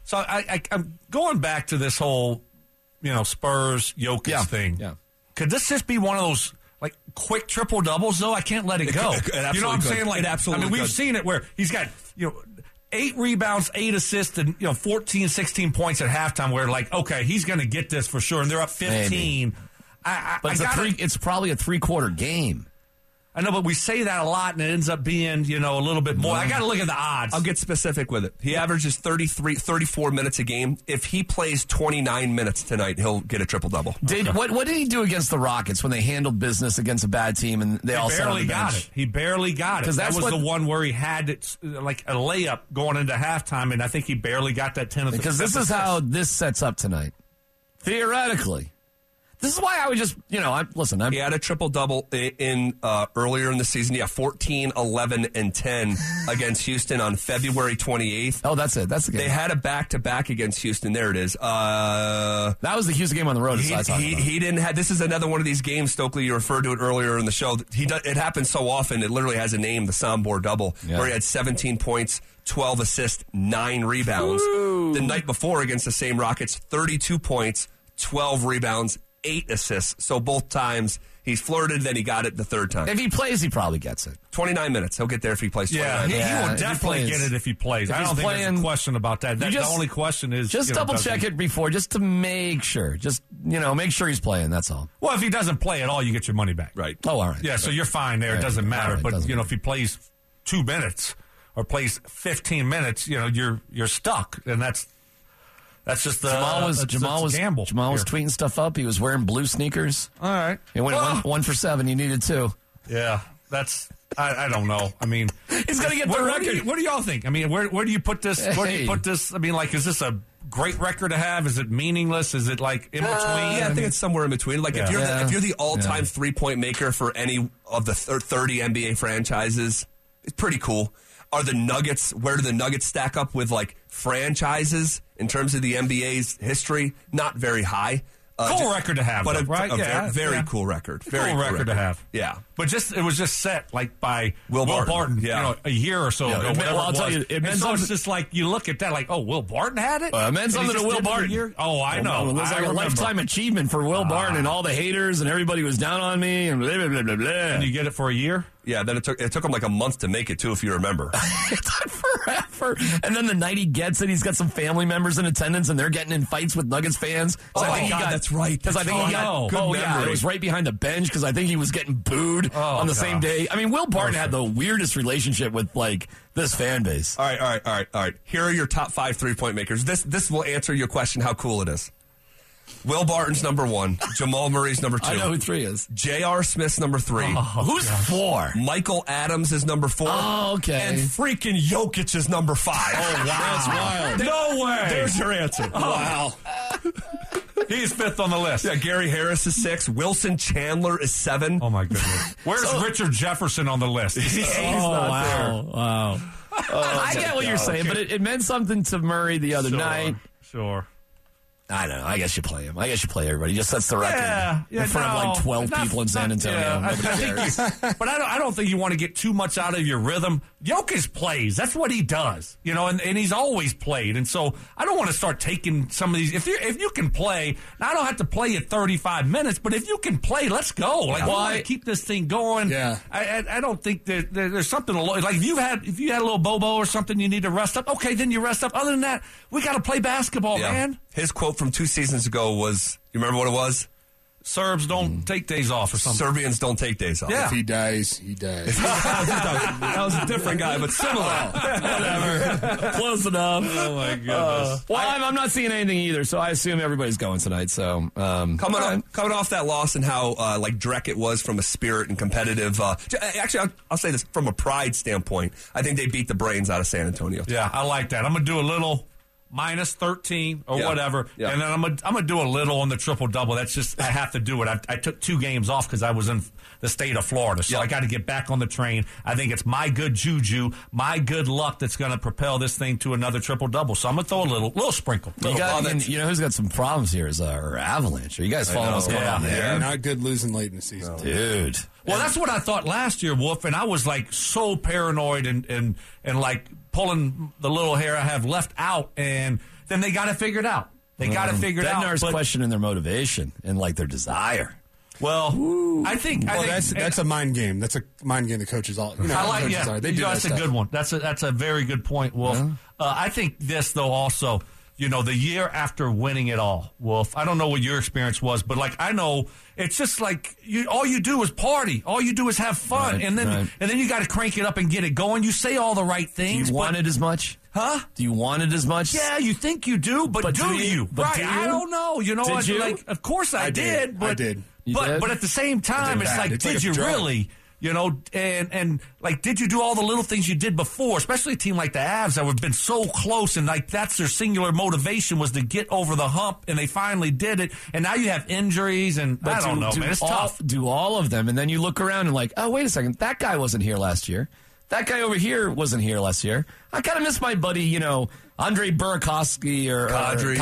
So I, I, I'm going back to this whole, you know, Spurs, Jokic yeah. thing. Yeah. Could this just be one of those, like, quick triple doubles, though? I can't let it go. It, it you know what I'm could. saying? Like, it absolutely I mean, we've could. seen it where he's got, you know, eight rebounds, eight assists, and, you know, fourteen, sixteen points at halftime where, like, okay, he's going to get this for sure. And they're up fifteen. Maybe. I, I, but it's, I a three, it's probably a three-quarter game. I know, but we say that a lot, and it ends up being, you know, a little bit more. I got to look at the odds. I'll get specific with it. He yeah. averages thirty-three, thirty-four minutes a game. If he plays twenty-nine minutes tonight, he'll get a triple-double. Did okay. what, what did he do against the Rockets when they handled business against a bad team and they he all sat on the bench? He barely got it. He barely got it. That was what, the one where he had it, like a layup going into halftime, and I think he barely got that ten. Because this is how this sets up tonight, theoretically. This is why I would just, you know, I listen. I'm, he had a triple-double in, in uh, earlier in the season. Yeah, fourteen, eleven, and ten against Houston on February twenty-eighth. Oh, that's it. That's the game. They had a back-to-back against Houston. There it is. Uh, that was the Houston game on the road. He, he, he didn't have. This is another one of these games, Stokely, you referred to it earlier in the show. He does, It happens so often, it literally has a name, the Sombor double, yeah. where he had seventeen points, twelve assists, nine rebounds. Ooh. The night before against the same Rockets, thirty-two points, twelve rebounds, eight assists. So both times he's flirted, then he got it the third time. If he plays, he probably gets it. twenty-nine minutes. He'll get there if he plays twenty-nine yeah, minutes. Yeah, he will definitely he get it if he plays. If I don't think playing, there's a question about that. That's just, the only question is... Just you know, double-check it before, just to make sure. Just, you know, make sure he's playing, that's all. Well, if he doesn't play at all, you get your money back. Right. Oh, all right. Yeah, right. So you're fine there. Right. It doesn't matter. Right. But, doesn't you know, matter. If he plays two minutes or plays fifteen minutes, you know, you're you're stuck, and that's... That's just the Jamal was uh, Jamal was gamble Jamal was tweeting stuff up. He was wearing blue sneakers. All right, he went oh. one, one for seven. He needed two. Yeah, that's I, I don't know. I mean, he's gonna get the record. What do, you, what do y'all think? I mean, where where do you put this? Where hey. do you put this? I mean, like, is this a great record to have? Is it meaningless? Is it like in between? Uh, yeah, I think it's somewhere in between. Like yeah. if you're yeah. the, if you're the all time yeah. three point maker for any of the thirty N B A franchises, it's pretty cool. Are the Nuggets, where do the Nuggets stack up with, like, franchises in terms of the N B A's history? Not very high. Uh, cool just, record to have, but though, a, right? a yeah, very, very yeah. cool record. Very cool, cool record, record to have. Yeah. But just it was just set, like, by Will Barton, Will Barton yeah. you know, a year or so yeah, ago. It, well, I'll tell you, it meant so it's just like, you look at that, like, oh, Will Barton had it? Uh, it meant something to Will Barton. Oh, I know. Well, it was I like remember. a lifetime achievement for Will ah. Barton, and all the haters, and everybody was down on me, and blah, blah, blah, blah, blah. And you get it for a year? Yeah, then it took it took him like a month to make it, too, if you remember. It took forever. And then the night he gets it, he's got some family members in attendance, and they're getting in fights with Nuggets fans. Oh, I think God, he got, that's right. Because I think oh, he got no. good oh, memory. Yeah, it was right behind the bench, because I think he was getting booed oh, on the God. same day. I mean, Will Barton had the weirdest relationship with, like, this fan base. All right, all right, all right, all right. Here are your top five three-point makers. This, this will answer your question how cool it is. Will Barton's number one. Jamal Murray's number two. I know who three is. J R. Smith's number three. Oh, Who's gosh. four? Michael Adams is number four. Oh, okay. And freaking Jokic is number five. Oh, wow. That's wild. No way. There's your answer. Oh, wow. He's fifth on the list. Yeah, Gary Harris is six. Wilson Chandler is seven. Oh, my goodness. Where's so, Richard Jefferson on the list? He's, he's oh, not wow. there. Wow. Oh, I get what God. you're saying, okay. but it, it meant something to Murray the other sure, night. Sure. I don't know. I guess you play him. I guess you play everybody. Just sets the record yeah, yeah, in front no, of like twelve not, people in San Antonio. Not, yeah, Nobody I cares. You, but I don't. I don't think you want to get too much out of your rhythm. Jokic plays. That's what he does. You know, and, and he's always played. And so I don't want to start taking some of these. If you if you can play, now I don't have to play at thirty-five minutes. But if you can play, let's go. Like yeah. why well, keep this thing going? Yeah. I I, I don't think that there, there's something like if you had if you had a little bobo or something you need to rest up. Okay, then you rest up. Other than that, we got to play basketball, yeah. man. His quote from two seasons ago was, you remember what it was? Serbs don't mm. take days off or something. Serbians don't take days off. Yeah. If he dies, he dies. That was a different guy, but similar. Whatever. Close enough. Oh, my goodness. Uh, well, I, I'm, I'm not seeing anything either, so I assume everybody's going tonight. So um, coming, right. off, coming off that loss and how, uh, like, Drek it was from a spirit and competitive. Uh, actually, I'll, I'll say this. From a pride standpoint, I think they beat the brains out of San Antonio. Yeah, I like that. I'm going to do a little... minus thirteen or yeah. whatever, yeah. and then I'm gonna I'm gonna do a little on the triple double. That's just I have to do it. I, I took two games off because I was in the state of Florida, so yeah. I got to get back on the train. I think it's my good juju, my good luck that's going to propel this thing to another triple double. So I'm gonna throw a little little sprinkle. You, little got, and, you know who's got some problems here is our Avalanche. Are you guys following what's going yeah. on there? Yeah, not good losing late in the season, no. dude. Well, that's what I thought last year, Wolf, and I was like so paranoid and and and like. pulling the little hair I have left out, and then they got it figured out. They got um, it figured out. Bednar's questioning their motivation and, like, their desire. Well, Ooh. I think... Well, I think that's, that's a mind game. That's a mind game the coaches all... You know, I like, yeah. They do you know, that that's stuff. a good one. That's a, that's a very good point, Wolf. Yeah. Uh, I think this, though, also, you know, the year after winning it all, Wolf, I don't know what your experience was, but, like, I know... It's just like you, all you do is party. All you do is have fun, right, and then right. and then you got to crank it up and get it going. You say all the right things. Do you but, want it as much? Huh? Do you want it as much? Yeah, you think you do, but, but do, do you? you? But right? Do you? I don't know. You know, did I, you? like of course I, I did, did. But I did. But, did. but at the same time, it's like, it's did like you drug. really? You know, and and like, did you do all the little things you did before? Especially a team like the Avs that have been so close, and like that's their singular motivation was to get over the hump, and they finally did it. And now you have injuries, and but I don't do, know, do man, it's all, tough. Do all of them, and then you look around and like, oh, wait a second, that guy wasn't here last year. That guy over here wasn't here last year. I kind of miss my buddy, you know, Andre Burakovsky or Kadri.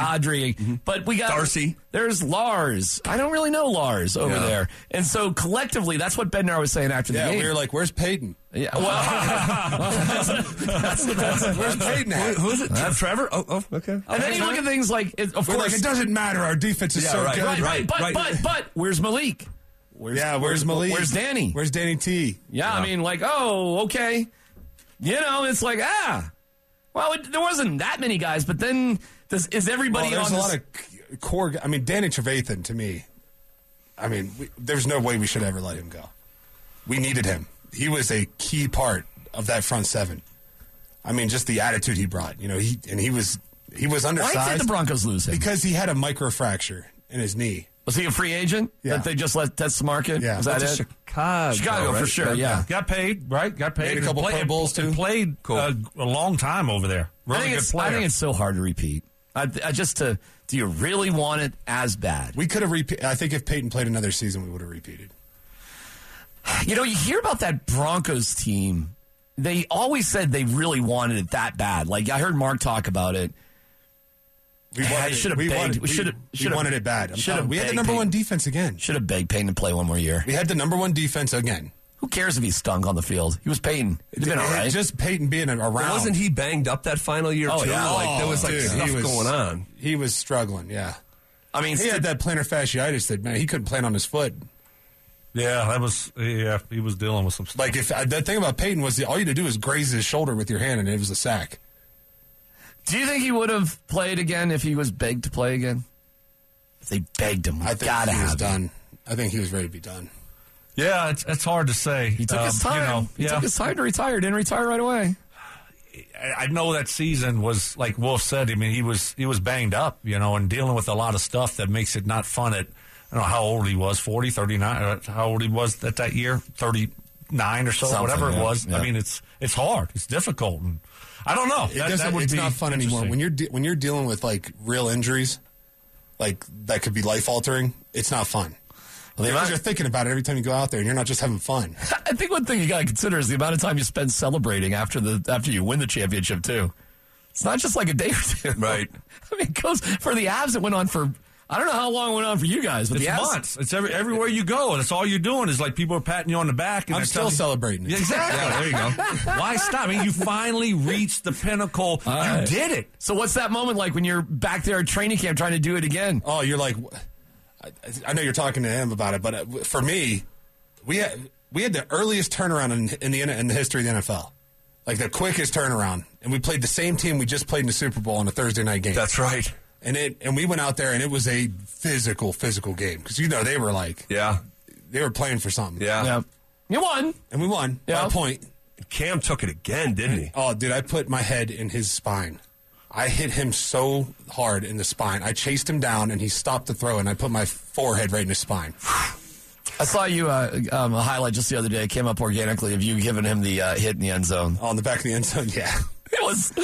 Mm-hmm. But we got Darcy. There's Lars. I don't really know Lars over yeah. there. And so collectively, that's what Bednar was saying after yeah, the game. Yeah, we were like, where's Payton? Yeah. Well, that's, that's, that's, where's Payton at? Who, who's it? That's Trevor? Oh, oh okay. And okay. then you look at things like, it, of we're course. Like, it doesn't matter. Our defense is yeah, so right, good. Right, right, but, right. But, but, but, where's Malik? Where's, yeah, where's Malik? Where's Danny? Where's Danny T? Yeah, yeah, I mean, like, oh, okay. You know, it's like, ah. Well, it, there wasn't that many guys, but then does, is everybody well, on this? There's a lot of core guys. I mean, Danny Trevathan, to me, I mean, we, there's no way we should ever let him go. We needed him. He was a key part of that front seven. I mean, just the attitude he brought. You know, he and he was, he was undersized. Why did the Broncos lose him? Because he had a microfracture in his knee. Was he a free agent yeah. that they just let test the market? Yeah. Was that it? Chicago. Chicago, right? for sure, yeah. yeah. Got paid, right? Got paid. Made a couple play, Pro Bowls, too. Played cool. uh, a long time over there. Really I think good it's, player. I think it's so hard to repeat. I, I just to, do you really want it as bad? We could have repeated. I think if Peyton played another season, we would have repeated. You know, you hear about that Broncos team. They always said they really wanted it that bad. Like, I heard Mark talk about it. We should have begged. We should have wanted it bad. I'm we had the number Payton. one defense again. Should have begged Payton to play one more year. We had the number one defense again. Who cares if he stunk on the field? He was Payton. It'd been all right. Just Payton being around. Wasn't he banged up that final year oh, too? Yeah. Like oh, there was like dude, stuff was, going on. He was struggling. Yeah. I mean, he st- had that plantar fasciitis that man he couldn't plant on his foot. Yeah, that was yeah. He was dealing with some stuff. Like if the thing about Payton was the, all you had to do was graze his shoulder with your hand and it was a sack. Do you think he would have played again if he was begged to play again? If they begged him, we I think gotta he was have done. Him. I think he was ready to be done. Yeah, it's it's hard to say. He took um, his time. You know, he yeah. took his time to retire. Didn't retire right away. I know that season was like Wolf said. I mean, he was he was banged up, you know, and dealing with a lot of stuff that makes it not fun. At I don't know how old he was, forty, thirty-nine. How old he was at that year, thirty-nine or so, Something, whatever yeah. it was. Yeah. I mean, it's it's hard. It's difficult. And, I don't know. It that, that would it's be not fun anymore. When you're de- when you're dealing with like real injuries, like that could be life altering. It's not fun. Well, because you're thinking about it every time you go out there, and you're not just having fun. I think one thing you got to consider is the amount of time you spend celebrating after the after you win the championship too. It's not just like a day or two, right? I mean, it goes for the Avs. It went on for. I don't know how long it went on for you guys, but it's the abs- months. It's every, everywhere you go, and it's all you're doing is like people are patting you on the back. And I'm still telling- celebrating. Yeah, exactly. Yeah, there you go. Why stop? I mean, you finally reached the pinnacle. All you right. did it. So what's that moment like when you're back there at training camp trying to do it again? Oh, you're like, I, I know you're talking to him about it, but for me, we had we had the earliest turnaround in, in the in the history of the N F L. Like the quickest turnaround, and we played the same team we just played in the Super Bowl on a Thursday night game. That's right. And it and we went out there, and it was a physical, physical game. Because, you know, they were like, yeah, they were playing for something. Yeah. yeah. You won. And we won yeah. by a point. Cam took it again, didn't he? Oh, dude, I put my head in his spine. I hit him so hard in the spine. I chased him down, and he stopped the throw, and I put my forehead right in his spine. I saw you uh, um, a highlight just the other day. It came up organically of you giving him the uh, hit in the end zone. Oh, in the back of the end zone, yeah. It was...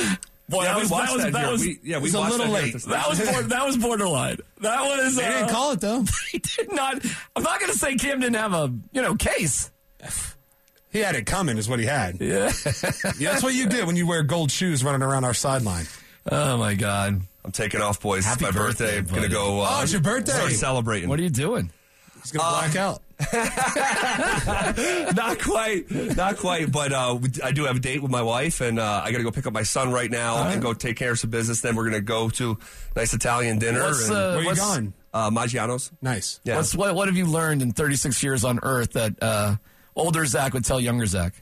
Boy, yeah, that was that was that, that was we, yeah, we was a little that late. That was border, that was borderline. That was. Uh, they didn't call it though. They did not. I'm not going to say Cam didn't have a you know case. He had it coming, is what he had. Yeah, yeah, that's what you did when you wear gold shoes running around our sideline. Oh my God! I'm taking off, boys. Happy it's my birthday. I'm going to go. Uh, oh, it's your birthday. Start celebrating. What are you doing? He's going to black uh, out. Not quite, not quite. But uh, I do have a date with my wife, and uh, I got to go pick up my son right now right. and go take care of some business. Then we're going to go to a nice Italian dinner. Uh, and, where are you going? Uh, Maggiano's. Nice. Yeah. What's, what What have you learned in thirty-six years on Earth that uh, older Zach would tell younger Zach?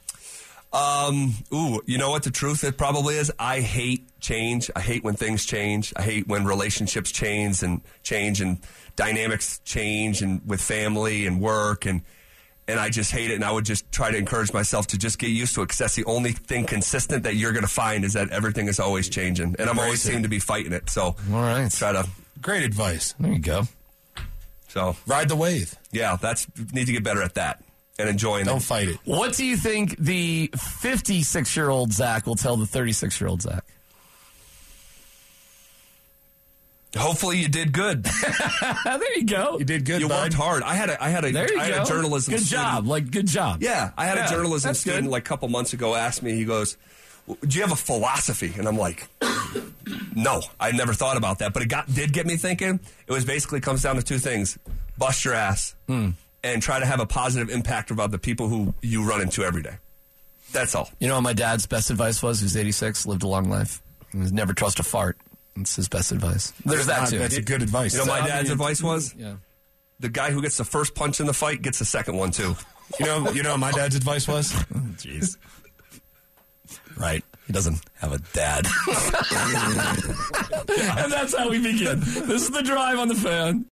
Um. Ooh. You know what? The truth it probably is. I hate change. I hate when things change. I hate when relationships change and change and. Dynamics change and with family and work and and I just hate it, and I would just try to encourage myself to just get used to it because that's the only thing consistent that you're going to find is that everything is always changing, and I'm always seem to be fighting it. So all right, try to great advice. There you go. So ride the wave. Yeah, that's need to get better at that and enjoying. Don't it. Fight it. What do you think the fifty-six-year-old Zach will tell the thirty-six-year-old Zach? Hopefully you did good. There you go. You did good. You bud. Worked hard. I had a I had a there you I had go. a journalism good student. job. Like good job. Yeah, I had yeah, a journalism student good. like a couple months ago asked me. He goes, well, "Do you have a philosophy?" And I'm like, "No, I never thought about that." But it got did get me thinking. It was basically comes down to two things: bust your ass hmm. and try to have a positive impact about the people who you run into every day. That's all. You know what my dad's best advice was? He was eighty-six, lived a long life, and was never trust a fart. It's his best advice. There's that, God, too. That's it, good advice. You know what my dad's advice was? Yeah. The guy who gets the first punch in the fight gets the second one, too. You know you know what my dad's advice was? Jeez. Right. He doesn't have a dad. And that's how we begin. This is The Drive on the Fan.